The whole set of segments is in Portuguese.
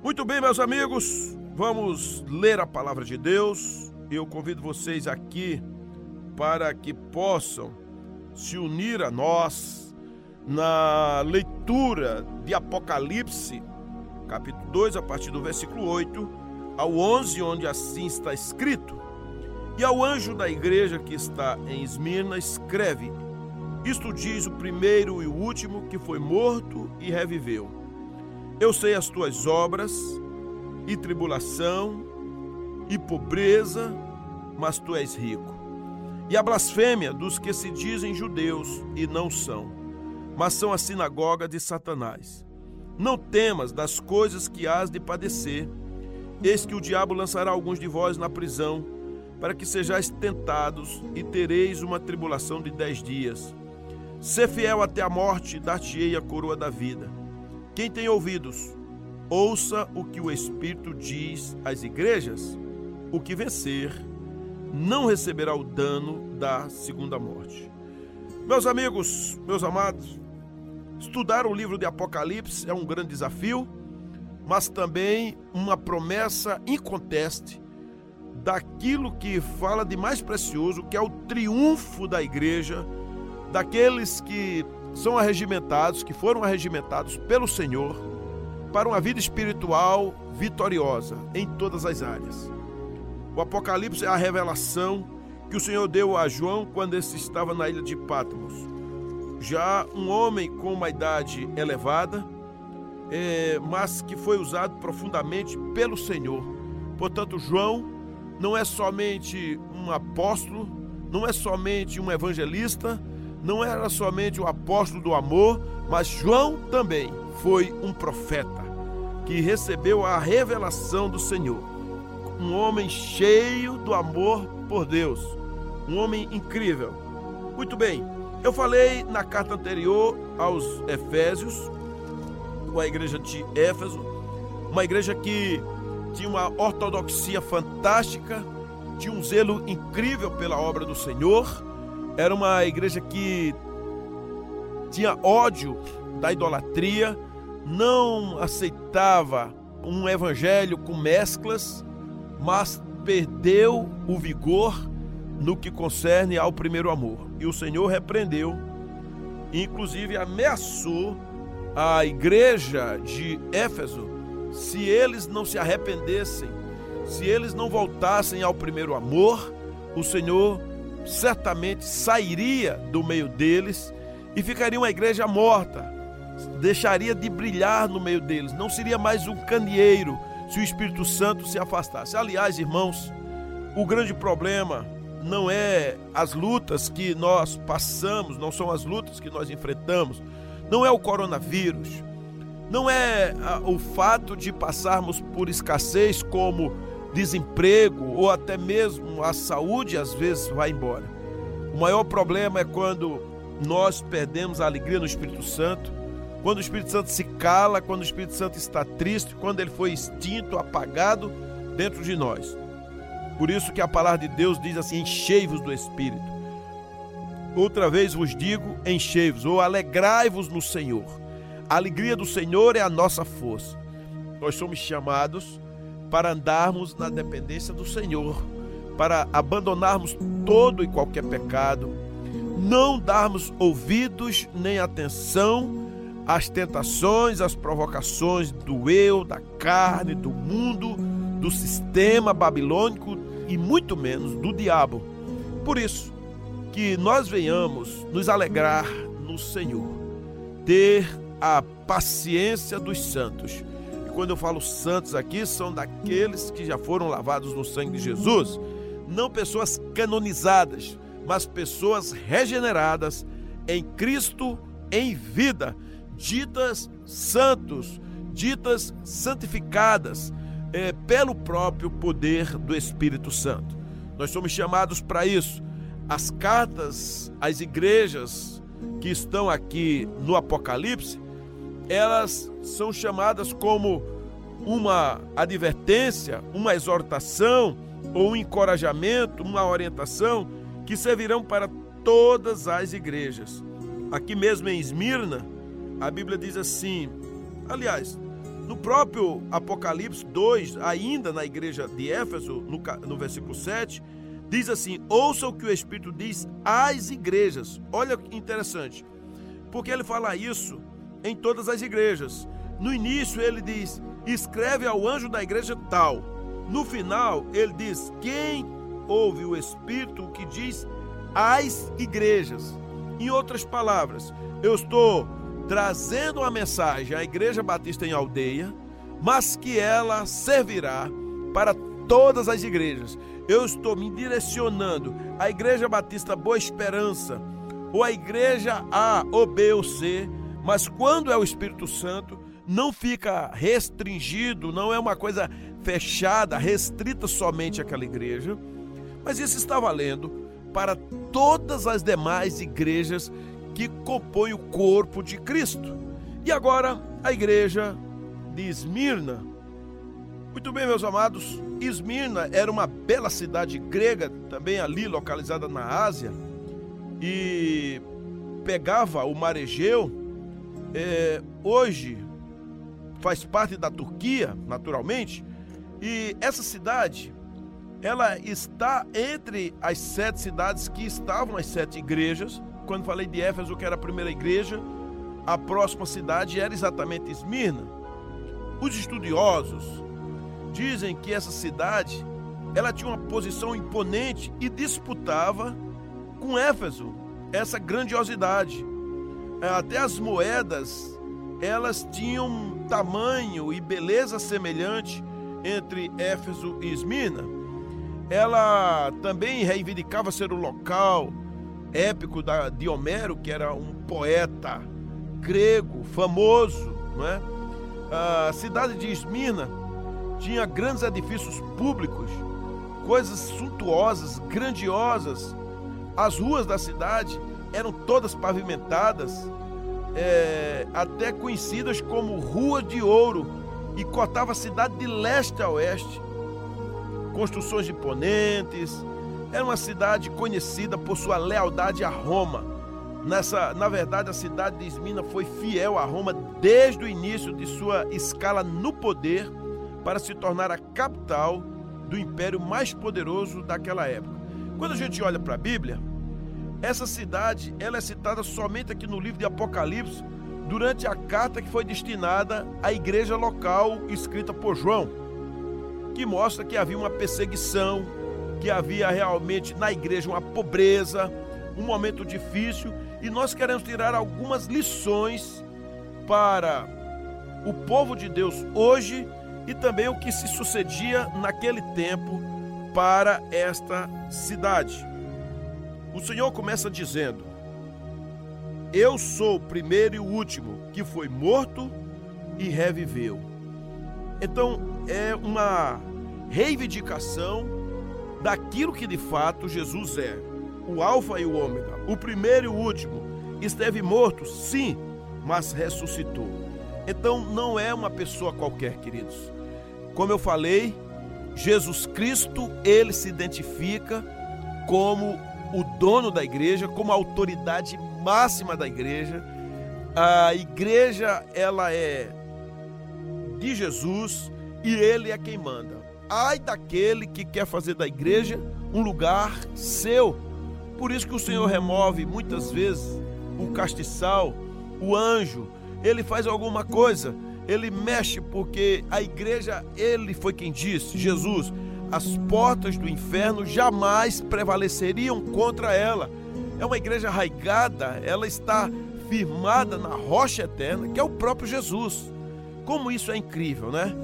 Muito bem, meus amigos, vamos ler a palavra de Deus. Eu convido vocês aqui para que possam se unir a nós na leitura de Apocalipse, capítulo 2, a partir do versículo 8 ao 11, onde assim está escrito: E ao anjo da igreja que está em Esmirna escreve, isto diz o primeiro e o último que foi morto e reviveu. Eu sei as tuas obras, e tribulação, e pobreza, mas tu és rico. E a blasfêmia dos que se dizem judeus, e não são, mas são a sinagoga de Satanás. Não temas das coisas que hás de padecer, eis que o diabo lançará alguns de vós na prisão, para que sejais tentados, e tereis uma tribulação de 10 dias. Sê fiel até a morte, dar-te-ei a coroa da vida. Quem tem ouvidos, ouça o que o Espírito diz às igrejas. O que vencer não receberá o dano da segunda morte. Meus amigos, meus amados, estudar o livro de Apocalipse é um grande desafio, mas também uma promessa inconteste daquilo que fala de mais precioso, que é o triunfo da igreja, daqueles que são arregimentados, que foram arregimentados pelo Senhor para uma vida espiritual vitoriosa em todas as áreas. O Apocalipse é a revelação que o Senhor deu a João quando este estava na ilha de Patmos. Já um homem com uma idade elevada, mas que foi usado profundamente pelo Senhor. Portanto, João não é somente um apóstolo, não é somente um evangelista, não era somente o apóstolo do amor, mas João também foi um profeta que recebeu a revelação do Senhor. Um homem cheio do amor por Deus, um homem incrível. Muito bem, eu falei na carta anterior aos Efésios, com a igreja de Éfeso, uma igreja que tinha uma ortodoxia fantástica, tinha um zelo incrível pela obra do Senhor. Era uma igreja que tinha ódio da idolatria, não aceitava um evangelho com mesclas, mas perdeu o vigor no que concerne ao primeiro amor. E o Senhor repreendeu, inclusive ameaçou a igreja de Éfeso, se eles não se arrependessem, se eles não voltassem ao primeiro amor, o Senhor certamente sairia do meio deles e ficaria uma igreja morta, deixaria de brilhar no meio deles, não seria mais um candeeiro se o Espírito Santo se afastasse. Aliás, irmãos, o grande problema não é as lutas que nós passamos, não são as lutas que nós enfrentamos, não é o coronavírus, não é o fato de passarmos por escassez como desemprego ou até mesmo a saúde às vezes vai embora. O maior problema é quando nós perdemos a alegria no Espírito Santo, quando o Espírito Santo se cala, quando o Espírito Santo está triste, quando ele foi extinto, apagado dentro de nós. Por isso que a palavra de Deus diz assim: enchei-vos do Espírito. Outra vez vos digo, enchei-vos, ou alegrai-vos no Senhor. A alegria do Senhor é a nossa força. Nós somos chamados para andarmos na dependência do Senhor, para abandonarmos todo e qualquer pecado, não darmos ouvidos nem atenção às tentações, às provocações do eu, da carne, do mundo, do sistema babilônico e muito menos do diabo. Por isso, que nós venhamos nos alegrar no Senhor, ter a paciência dos santos. Quando eu falo santos aqui, são daqueles que já foram lavados no sangue de Jesus. Não pessoas canonizadas, mas pessoas regeneradas em Cristo, em vida, ditas santos, ditas santificadas pelo próprio poder do Espírito Santo. Nós somos chamados para isso. As cartas, as igrejas que estão aqui no Apocalipse, elas são chamadas como uma advertência, uma exortação ou um encorajamento, uma orientação que servirão para todas as igrejas. Aqui mesmo em Esmirna, a Bíblia diz assim, aliás, No próprio Apocalipse 2, ainda na igreja de Éfeso, no versículo 7, diz assim: ouça o que o Espírito diz às igrejas. Olha que interessante, porque ele fala isso em todas as igrejas. No início ele diz: escreve ao anjo da igreja tal. No final ele diz: quem ouve o Espírito, o que diz às igrejas. Em outras palavras, eu estou trazendo uma mensagem à Igreja Batista em Aldeia, mas que ela servirá para todas as igrejas. Eu estou me direcionando à Igreja Batista Boa Esperança, ou à Igreja A, ou B, ou C, mas quando é o Espírito Santo, não fica restringido, não é uma coisa fechada, restrita somente àquela igreja, mas isso está valendo para todas as demais igrejas que compõe o corpo de Cristo. E agora a igreja de Esmirna. Muito bem, meus amados, Esmirna era uma bela cidade grega, também ali localizada na Ásia, e pegava o mar Egeu. Hoje faz parte da Turquia, naturalmente, e essa cidade, ela está entre as 7 cidades que estavam as 7 igrejas. Quando falei de Éfeso, que era a primeira igreja, a próxima cidade era exatamente Esmirna. Os estudiosos dizem que essa cidade, ela tinha uma posição imponente e disputava com Éfeso essa grandiosidade. Até as moedas, elas tinham um tamanho e beleza semelhante entre Éfeso e Esmirna. Ela também reivindicava ser o local épico de Homero, que era um poeta grego famoso, não é? A cidade de Esmirna tinha grandes edifícios públicos, coisas suntuosas, grandiosas. As ruas da cidade eram todas pavimentadas, até conhecidas como Rua de Ouro, e cortava a cidade de leste a oeste. Construções imponentes. Era uma cidade conhecida por sua lealdade a Roma. Na verdade, a cidade de Esmirna foi fiel a Roma desde o início de sua escala no poder, para se tornar a capital do império mais poderoso daquela época. Quando a gente olha para a Bíblia, essa cidade, ela é citada somente aqui no livro de Apocalipse, durante a carta que foi destinada à igreja local, escrita por João, que mostra que havia uma perseguição, que havia realmente na igreja uma pobreza, um momento difícil, e nós queremos tirar algumas lições para o povo de Deus hoje e também o que se sucedia naquele tempo para esta cidade. O Senhor começa dizendo: eu sou o primeiro e o último, que foi morto e reviveu. Então é uma reivindicação daquilo que de fato Jesus é, o alfa e o ômega, o primeiro e o último. Esteve morto, sim, mas ressuscitou. Então não é uma pessoa qualquer, queridos. Como eu falei, Jesus Cristo, ele se identifica como o dono da igreja, como a autoridade máxima da igreja. A igreja, ela é de Jesus e ele é quem manda. Ai daquele que quer fazer da igreja um lugar seu. Por isso que o Senhor remove muitas vezes o castiçal, o anjo. Ele faz alguma coisa, ele mexe, porque a igreja, ele foi quem disse, Jesus: as portas do inferno jamais prevaleceriam contra ela. É uma igreja arraigada, ela está firmada na rocha eterna, que é o próprio Jesus. Como isso é incrível, né?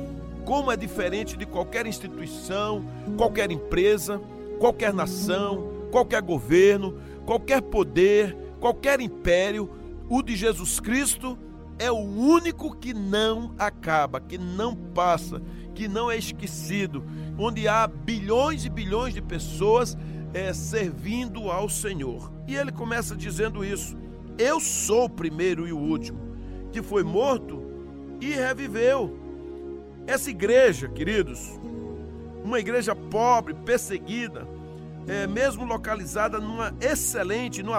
Como é diferente de qualquer instituição, qualquer empresa, qualquer nação, qualquer governo, qualquer poder, qualquer império. O de Jesus Cristo é o único que não acaba, que não passa, que não é esquecido, onde há bilhões e bilhões de pessoas servindo ao Senhor. E ele começa dizendo isso: eu sou o primeiro e o último, que foi morto e reviveu. Essa igreja, queridos, uma igreja pobre, perseguida, mesmo localizada numa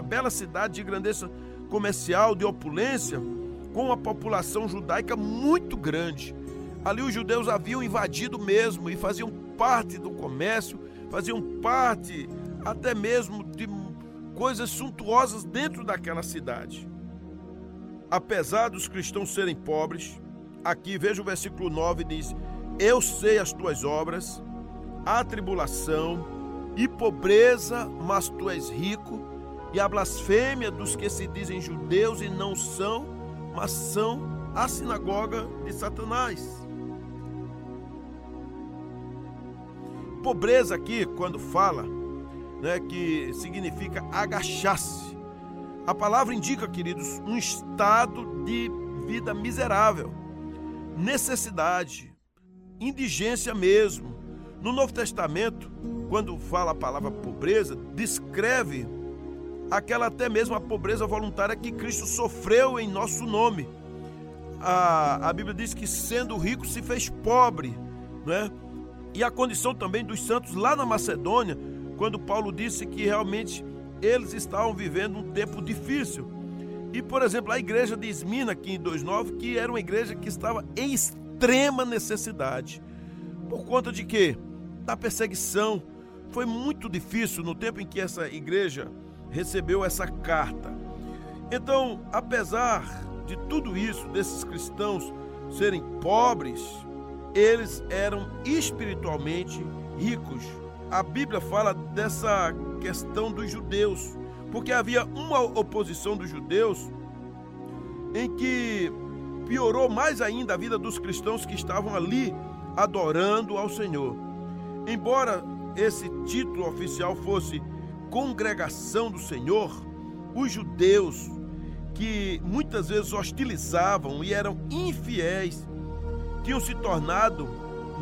bela cidade de grandeza comercial, de opulência, com uma população judaica muito grande, Ali os judeus haviam invadido mesmo e faziam parte do comércio, faziam parte até mesmo de coisas suntuosas dentro daquela cidade. Apesar dos cristãos serem pobres, aqui veja o versículo 9, diz: eu sei as tuas obras, a tribulação e pobreza, mas tu és rico, e a blasfêmia dos que se dizem judeus e não são, mas são a sinagoga de Satanás. Pobreza aqui, quando fala, né, que significa agachar-se. A palavra indica, queridos, um estado de vida miserável, necessidade, indigência mesmo. No Novo Testamento, quando fala a palavra pobreza, descreve aquela até mesmo a pobreza voluntária que Cristo sofreu em nosso nome. A Bíblia diz que sendo rico se fez pobre, né? E a condição também dos santos lá na Macedônia, quando Paulo disse que realmente eles estavam vivendo um tempo difícil. E, por exemplo, a igreja de Esmirna, aqui em 2:9, que era uma igreja que estava em extrema necessidade. Por conta de quê? Da perseguição. Foi muito difícil no tempo em que essa igreja recebeu essa carta. Então, apesar de tudo isso, desses cristãos serem pobres, eles eram espiritualmente ricos. A Bíblia fala dessa questão dos judeus, porque havia uma oposição dos judeus em que piorou mais ainda a vida dos cristãos que estavam ali adorando ao Senhor. Embora esse título oficial fosse Congregação do Senhor, os judeus, que muitas vezes hostilizavam e eram infiéis, tinham se tornado,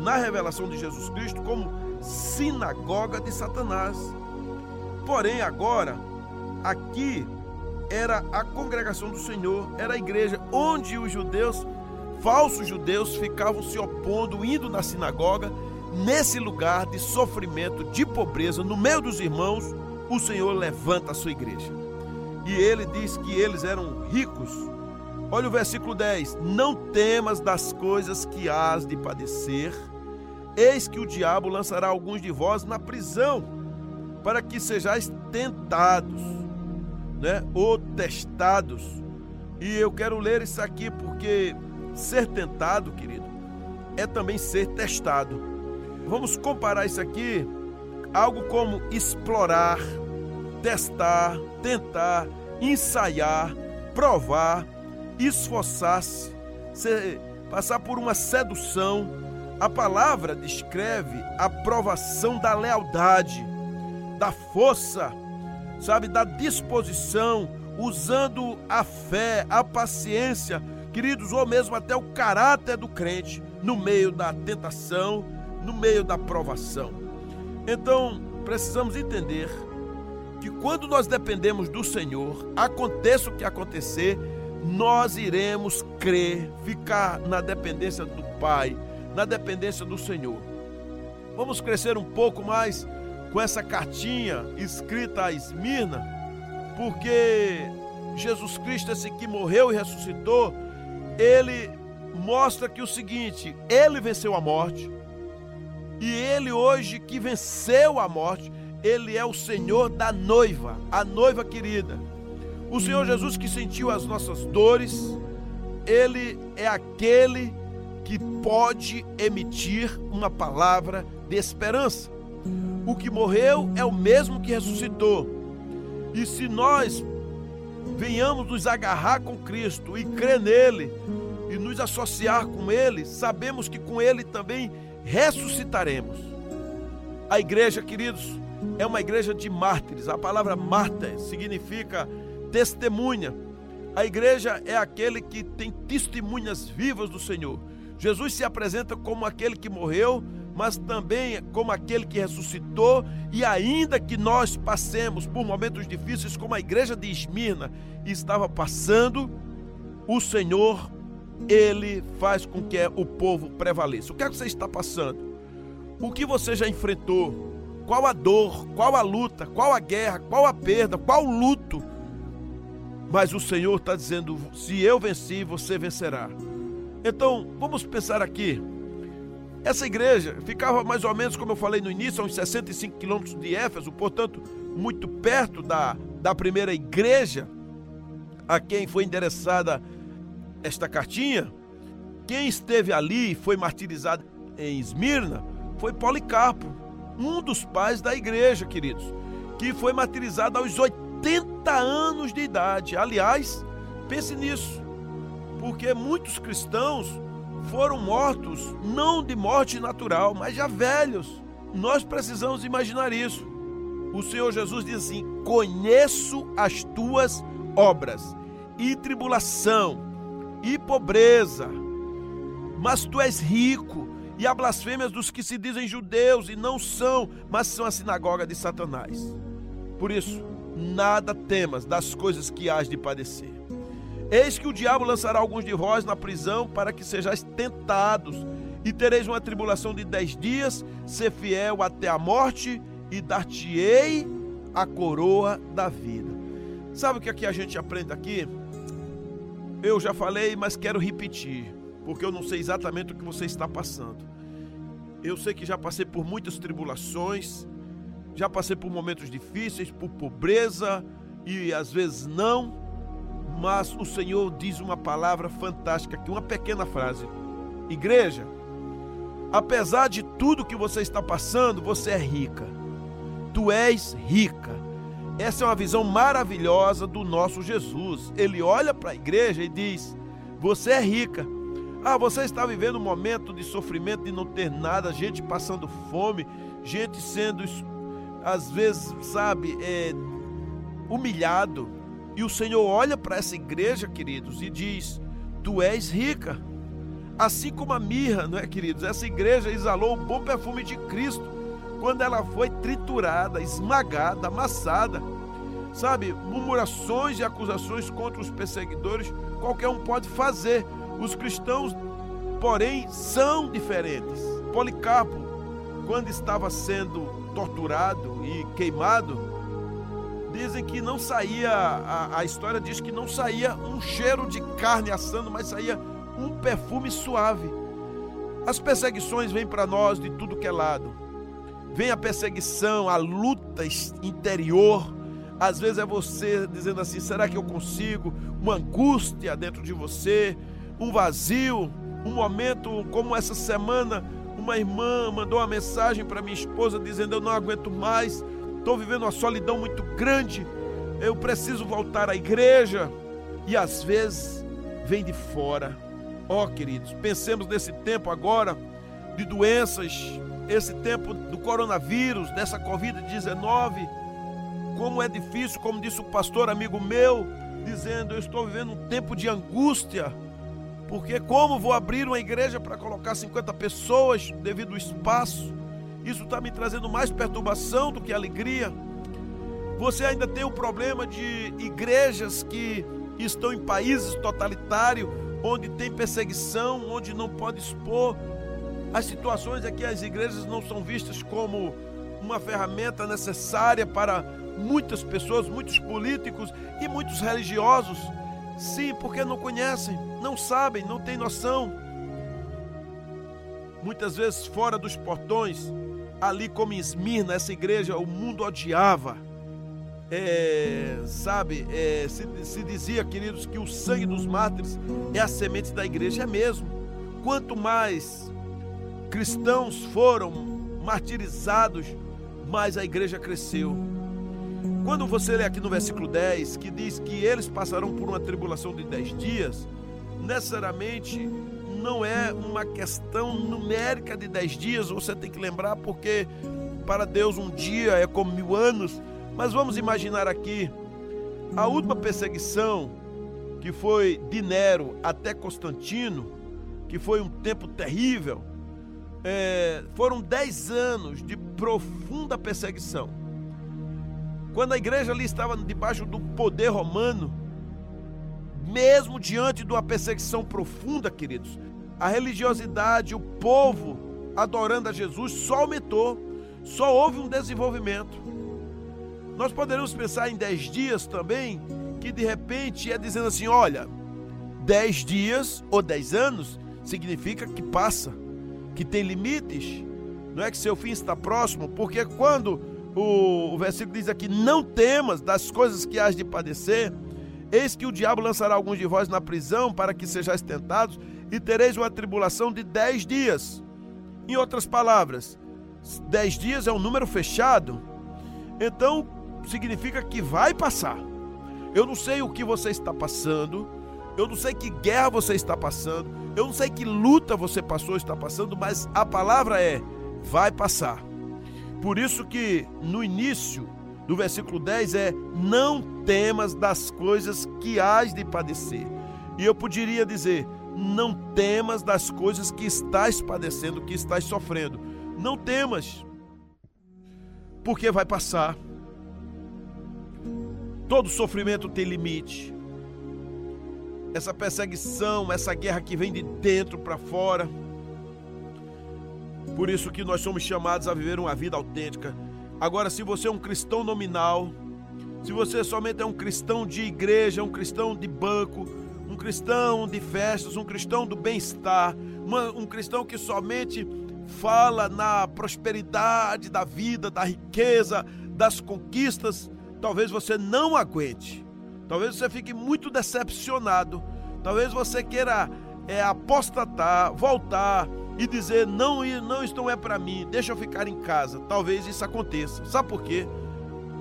na revelação de Jesus Cristo, como sinagoga de Satanás. Porém, agora, aqui era a congregação do Senhor, era a igreja onde os judeus, falsos judeus, ficavam se opondo, indo na sinagoga. Nesse lugar de sofrimento, de pobreza, no meio dos irmãos, o Senhor levanta a sua igreja. E ele diz que eles eram ricos. Olha o versículo 10. Não temas das coisas que hás de padecer. Eis que o diabo lançará alguns de vós na prisão, para que sejais tentados, né? Ou testados. E eu quero ler isso aqui porque ser tentado, querido, é também ser testado. Vamos comparar isso aqui, algo como explorar, testar, tentar, ensaiar, provar, esforçar-se, passar por uma sedução. A palavra descreve a provação da lealdade, da força, sabe, da disposição, usando a fé, a paciência, queridos, ou mesmo até o caráter do crente no meio da tentação, no meio da provação. Então, precisamos entender que quando nós dependemos do Senhor, aconteça o que acontecer, nós iremos crer, ficar na dependência do Pai, na dependência do Senhor. Vamos crescer um pouco mais com essa cartinha escrita a Esmirna, porque Jesus Cristo, esse que morreu e ressuscitou, ele mostra que o seguinte: ele venceu a morte, e ele hoje que venceu a morte, ele é o Senhor da noiva, a noiva querida. O Senhor Jesus que sentiu as nossas dores, ele é aquele que pode emitir uma palavra de esperança. O que morreu é o mesmo que ressuscitou. E se nós venhamos nos agarrar com Cristo e crer nele, e nos associar com ele, sabemos que com ele também ressuscitaremos. A igreja, queridos, é uma igreja de mártires. A palavra mártir significa testemunha. A igreja é aquele que tem testemunhas vivas do Senhor. Jesus se apresenta como aquele que morreu, mas também como aquele que ressuscitou. E ainda que nós passemos por momentos difíceis, como a igreja de Esmirna estava passando, o Senhor, ele faz com que o povo prevaleça. O que é que você está passando? O que você já enfrentou? Qual a dor? Qual a luta? Qual a guerra? Qual a perda? Qual o luto? Mas o Senhor está dizendo: se eu venci, você vencerá. Então, vamos pensar aqui. Essa igreja ficava mais ou menos, como eu falei no início, a uns 65 quilômetros de Éfeso, portanto, muito perto da primeira igreja a quem foi endereçada esta cartinha. Quem esteve ali e foi martirizado em Esmirna foi Policarpo, um dos pais da igreja, queridos, que foi martirizado aos 80 anos de idade. Aliás, pense nisso, porque muitos cristãos foram mortos, não de morte natural, mas já velhos. Nós precisamos imaginar isso. O Senhor Jesus diz assim: conheço as tuas obras, e tribulação, e pobreza, mas tu és rico, e a blasfêmia dos que se dizem judeus e não são, mas são a sinagoga de Satanás. Por isso, nada temas das coisas que hás de padecer. Eis que o diabo lançará alguns de vós na prisão para que sejais tentados, e tereis uma tribulação de 10 dias, ser fiel até a morte, e dar-te-ei a coroa da vida. Sabe o que aqui a gente aprende aqui? Eu já falei, mas quero repetir, porque eu não sei exatamente o que você está passando. Eu sei que já passei por muitas tribulações, já passei por momentos difíceis, por pobreza, e às vezes não, mas o Senhor diz uma palavra fantástica aqui, uma pequena frase: igreja, apesar de tudo que você está passando, você é rica, tu és rica. Essa é uma visão maravilhosa do nosso Jesus. Ele olha para a igreja e diz: você é rica. Ah, você está vivendo um momento de sofrimento, de não ter nada, gente passando fome, gente sendo, às vezes, humilhado. E o Senhor olha para essa igreja, queridos, e diz: tu és rica. Assim como a mirra, não é, queridos? Essa igreja exalou o bom perfume de Cristo quando ela foi triturada, esmagada, amassada. Sabe, murmurações e acusações contra os perseguidores, qualquer um pode fazer. Os cristãos, porém, são diferentes. Policarpo, quando estava sendo torturado e queimado, dizem que não saía, a história diz que não saía um cheiro de carne assando, mas saía um perfume suave. As perseguições vêm para nós de tudo que é lado. Vem a perseguição, a luta interior. Às vezes é você dizendo assim: será que eu consigo? Uma angústia dentro de você, um vazio, um momento como essa semana. Uma irmã mandou uma mensagem para minha esposa dizendo: eu não aguento mais, estou vivendo uma solidão muito grande, eu preciso voltar à igreja. E às vezes vem de fora. Queridos, pensemos nesse tempo agora de doenças, esse tempo do coronavírus, dessa Covid-19, como é difícil, como disse o pastor amigo meu, dizendo: eu estou vivendo um tempo de angústia, porque como vou abrir uma igreja para colocar 50 pessoas devido ao espaço? Isso está me trazendo mais perturbação do que alegria. Você ainda tem o problema de igrejas que estão em países totalitários, onde tem perseguição, onde não pode expor. As situações é que as igrejas não são vistas como uma ferramenta necessária para muitas pessoas, muitos políticos e muitos religiosos. Sim, porque não conhecem, não sabem, não têm noção. Muitas vezes fora dos portões, ali como em Esmirna, essa igreja, o mundo odiava. Se dizia, queridos, que o sangue dos mártires é a semente da igreja. É mesmo. Quanto mais cristãos foram martirizados, mais a igreja cresceu. Quando você lê aqui no versículo 10, que diz que eles passarão por uma tribulação de 10 dias, necessariamente não é uma questão numérica de 10 dias, você tem que lembrar, porque para Deus um dia é como 1000 anos, mas vamos imaginar aqui, a última perseguição, que foi de Nero até Constantino, que foi um tempo terrível, foram 10 anos de profunda perseguição. Quando a igreja ali estava debaixo do poder romano, mesmo diante de uma perseguição profunda, queridos, a religiosidade, o povo adorando a Jesus só aumentou, só houve um desenvolvimento. Nós poderíamos pensar em 10 dias também, que de repente é dizendo assim: olha, 10 dias ou 10 anos significa que passa. que tem limites, não é que seu fim está próximo, porque quando o versículo diz aqui, não temas das coisas que hás de padecer, eis que o diabo lançará alguns de vós na prisão para que sejais tentados e tereis uma tribulação de 10 dias. Em outras palavras, 10 dias é um número fechado, então significa que vai passar. Eu não sei o que você está passando, eu não sei que guerra você está passando, eu não sei que luta você passou, está passando, mas a palavra é, vai passar. Por isso que no início do versículo 10 é, não temas das coisas que hás de padecer. E eu poderia dizer, não temas das coisas que estás padecendo, que estás sofrendo. Não temas, porque vai passar. Todo sofrimento tem limite. Essa perseguição, essa guerra que vem de dentro para fora. Por isso que nós somos chamados a viver uma vida autêntica. Agora, se você é um cristão nominal, se você somente é um cristão de igreja, um cristão de banco, um cristão de festas, um cristão do bem-estar, um cristão que somente fala na prosperidade da vida, da riqueza, das conquistas, talvez você não aguente, talvez você fique muito decepcionado, talvez você queira apostatar, voltar e dizer, não, isto não é para mim, deixa eu ficar em casa. Talvez isso aconteça. Sabe por quê?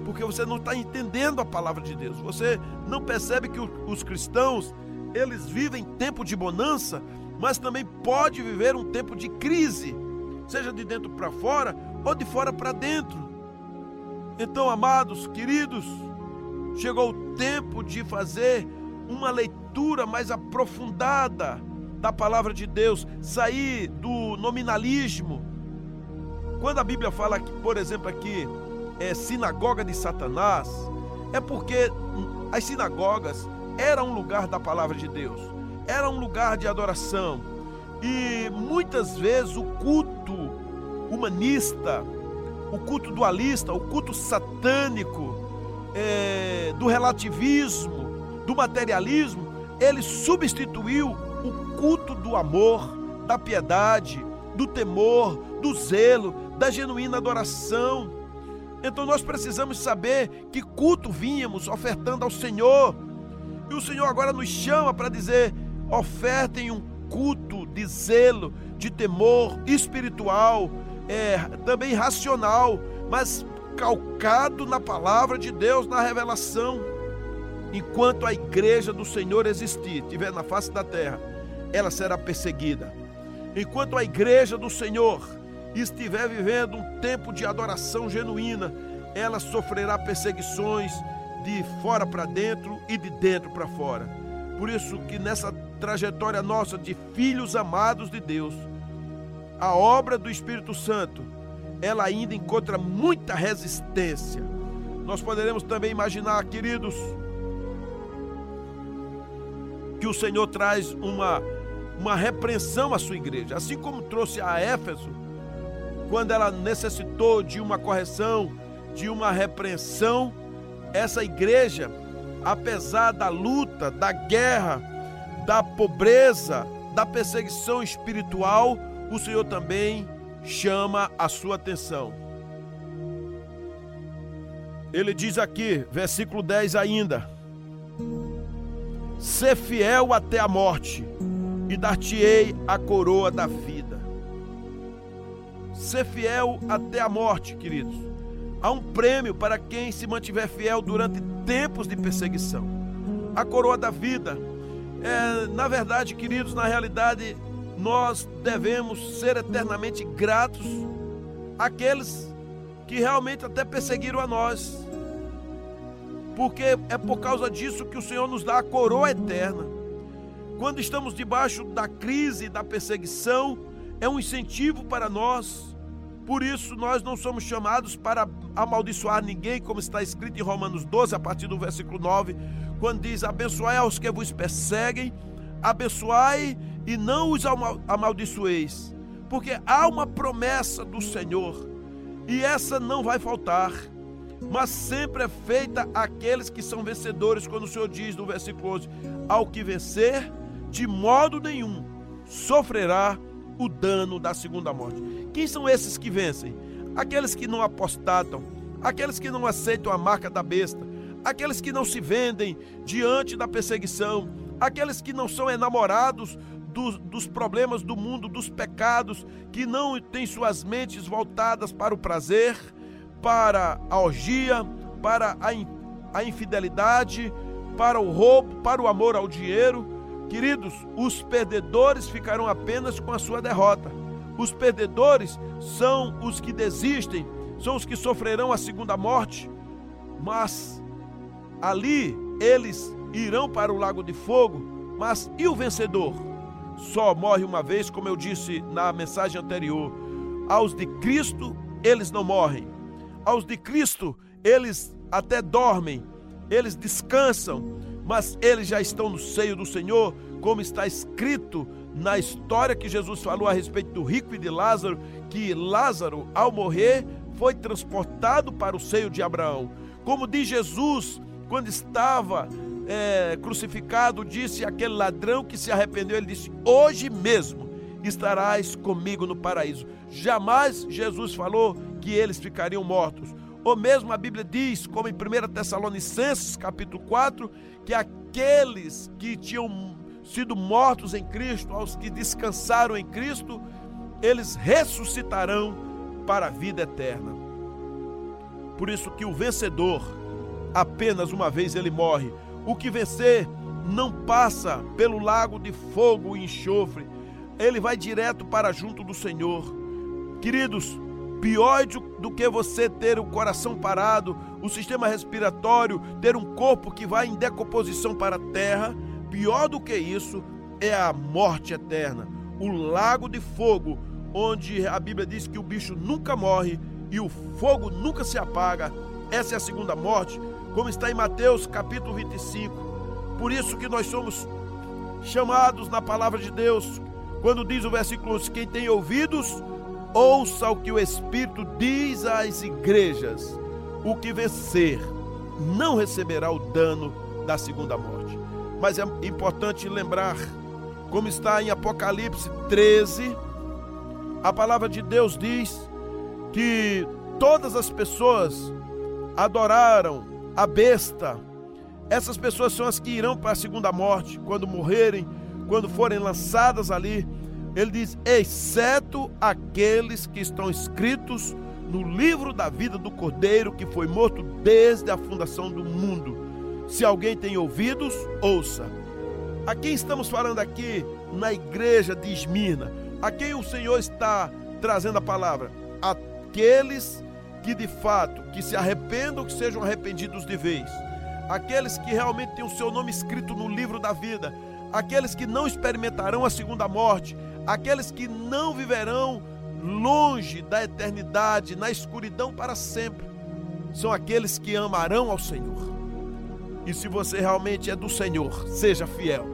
Porque você não está entendendo a palavra de Deus, você não percebe que os cristãos, eles vivem tempo de bonança, mas também pode viver um tempo de crise, seja de dentro para fora ou de fora para dentro. Então, amados, queridos, chegou o tempo de fazer uma leitura mais aprofundada da palavra de Deus, sair do nominalismo. Quando a Bíblia fala, por exemplo, aqui, é sinagoga de Satanás, é porque as sinagogas eram um lugar da palavra de Deus, era um lugar de adoração, e muitas vezes o culto humanista, o culto dualista, o culto satânico, do relativismo, do materialismo, ele substituiu o culto do amor, da piedade, do temor, do zelo, da genuína adoração. Então nós precisamos saber que culto vínhamos ofertando ao Senhor, e o Senhor agora nos chama para dizer, ofertem um culto de zelo, de temor espiritual, também racional, mas calcado na palavra de Deus, na revelação. Enquanto a igreja do Senhor existir, estiver na face da terra, ela será perseguida. Enquanto a igreja do Senhor estiver vivendo um tempo de adoração genuína, ela sofrerá perseguições de fora para dentro e de dentro para fora. Por isso que nessa trajetória nossa de filhos amados de Deus, a obra do Espírito Santo, ela ainda encontra muita resistência. Nós poderemos também imaginar, queridos, que o Senhor traz uma repreensão à sua igreja, assim como trouxe a Éfeso, quando ela necessitou de uma correção, de uma repreensão. Essa igreja, apesar da luta, da guerra, da pobreza, da perseguição espiritual, o Senhor também chama a sua atenção. Ele diz aqui, versículo 10 ainda, ser fiel até a morte, e dar-te-ei a coroa da vida. Ser fiel até a morte, queridos. Há um prêmio para quem se mantiver fiel durante tempos de perseguição. A coroa da vida. Na verdade, queridos, na realidade, nós devemos ser eternamente gratos àqueles que realmente até perseguiram a nós, porque é por causa disso que o Senhor nos dá a coroa eterna. Quando estamos debaixo da crise, da perseguição, é um incentivo para nós. Por isso nós não somos chamados para amaldiçoar ninguém, como está escrito em Romanos 12, a partir do versículo 9, quando diz, abençoai aos que vos perseguem, abençoai e não os amaldiçoeis, porque há uma promessa do Senhor, e essa não vai faltar, mas sempre é feita àqueles que são vencedores, quando o Senhor diz no versículo 11, ao que vencer, de modo nenhum sofrerá o dano da segunda morte. Quem são esses que vencem? Aqueles que não apostatam, aqueles que não aceitam a marca da besta, aqueles que não se vendem diante da perseguição, aqueles que não são enamorados dos problemas do mundo, dos pecados, que não têm suas mentes voltadas para o prazer, para a orgia, para a infidelidade, para o roubo, para o amor ao dinheiro. Queridos, os perdedores ficarão apenas com a sua derrota. Os perdedores são os que desistem, são os que sofrerão a segunda morte, mas ali eles irão para o lago de fogo. Mas e o vencedor? Só morre uma vez, como eu disse na mensagem anterior. Aos de Cristo, eles não morrem. Aos de Cristo, eles até dormem, eles descansam, mas eles já estão no seio do Senhor, como está escrito na história que Jesus falou a respeito do rico e de Lázaro, que Lázaro, ao morrer, foi transportado para o seio de Abraão. Como diz Jesus, quando estava crucificado, disse àquele ladrão que se arrependeu, ele disse: hoje mesmo estarás comigo no paraíso. Jamais Jesus falou que eles ficariam mortos. Ou mesmo a Bíblia diz, como em 1 Tessalonicenses capítulo 4, que aqueles que tinham sido mortos em Cristo, aos que descansaram em Cristo, eles ressuscitarão para a vida eterna. Por isso que o vencedor, apenas uma vez ele morre. O que vencer não passa pelo lago de fogo e enxofre, ele vai direto para junto do Senhor. Queridos, pior do que você ter o coração parado, o sistema respiratório, ter um corpo que vai em decomposição para a terra, pior do que isso é a morte eterna, o lago de fogo, onde a Bíblia diz que o bicho nunca morre e o fogo nunca se apaga. Essa é a segunda morte, como está em Mateus capítulo 25. Por isso que nós somos chamados na palavra de Deus, quando diz o versículo 11: quem tem ouvidos, ouça o que o Espírito diz às igrejas. O que vencer não receberá o dano da segunda morte. Mas é importante lembrar, como está em Apocalipse 13, a palavra de Deus diz que todas as pessoas adoraram a besta. Essas pessoas são as que irão para a segunda morte, quando morrerem, quando forem lançadas ali. Ele diz: exceto aqueles que estão escritos no livro da vida do Cordeiro, que foi morto desde a fundação do mundo. Se alguém tem ouvidos, ouça. A quem estamos falando aqui na igreja de Esmirna? A quem o Senhor está trazendo a palavra? Aqueles que de fato, que se arrependam, que sejam arrependidos de vez. Aqueles que realmente têm o seu nome escrito no livro da vida. Aqueles que não experimentarão a segunda morte. Aqueles que não viverão longe da eternidade, na escuridão para sempre, são aqueles que amarão ao Senhor. E se você realmente é do Senhor, seja fiel.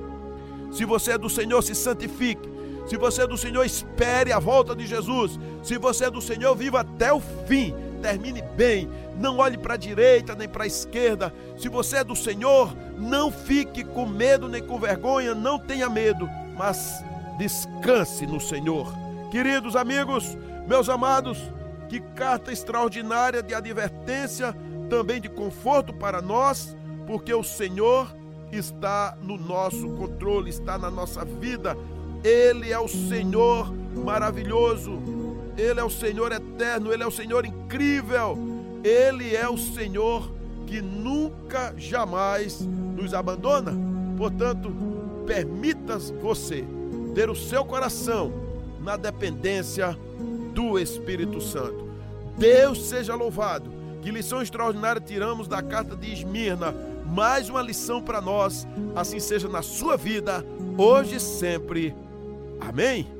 Se você é do Senhor, se santifique. Se você é do Senhor, espere a volta de Jesus. Se você é do Senhor, viva até o fim. Termine bem, não olhe para a direita nem para a esquerda. Se você é do Senhor, não fique com medo nem com vergonha, não tenha medo, mas descanse no Senhor. Queridos amigos, meus amados, que carta extraordinária de advertência, também de conforto para nós, porque o Senhor está no nosso controle, está na nossa vida. Ele é o Senhor maravilhoso, Ele é o Senhor eterno, Ele é o Senhor incrível, Ele é o Senhor que nunca, jamais nos abandona. Portanto, permita você ter o seu coração na dependência do Espírito Santo. Deus seja louvado. Que lição extraordinária tiramos da carta de Esmirna. Mais uma lição para nós. Assim seja na sua vida, hoje e sempre. Amém?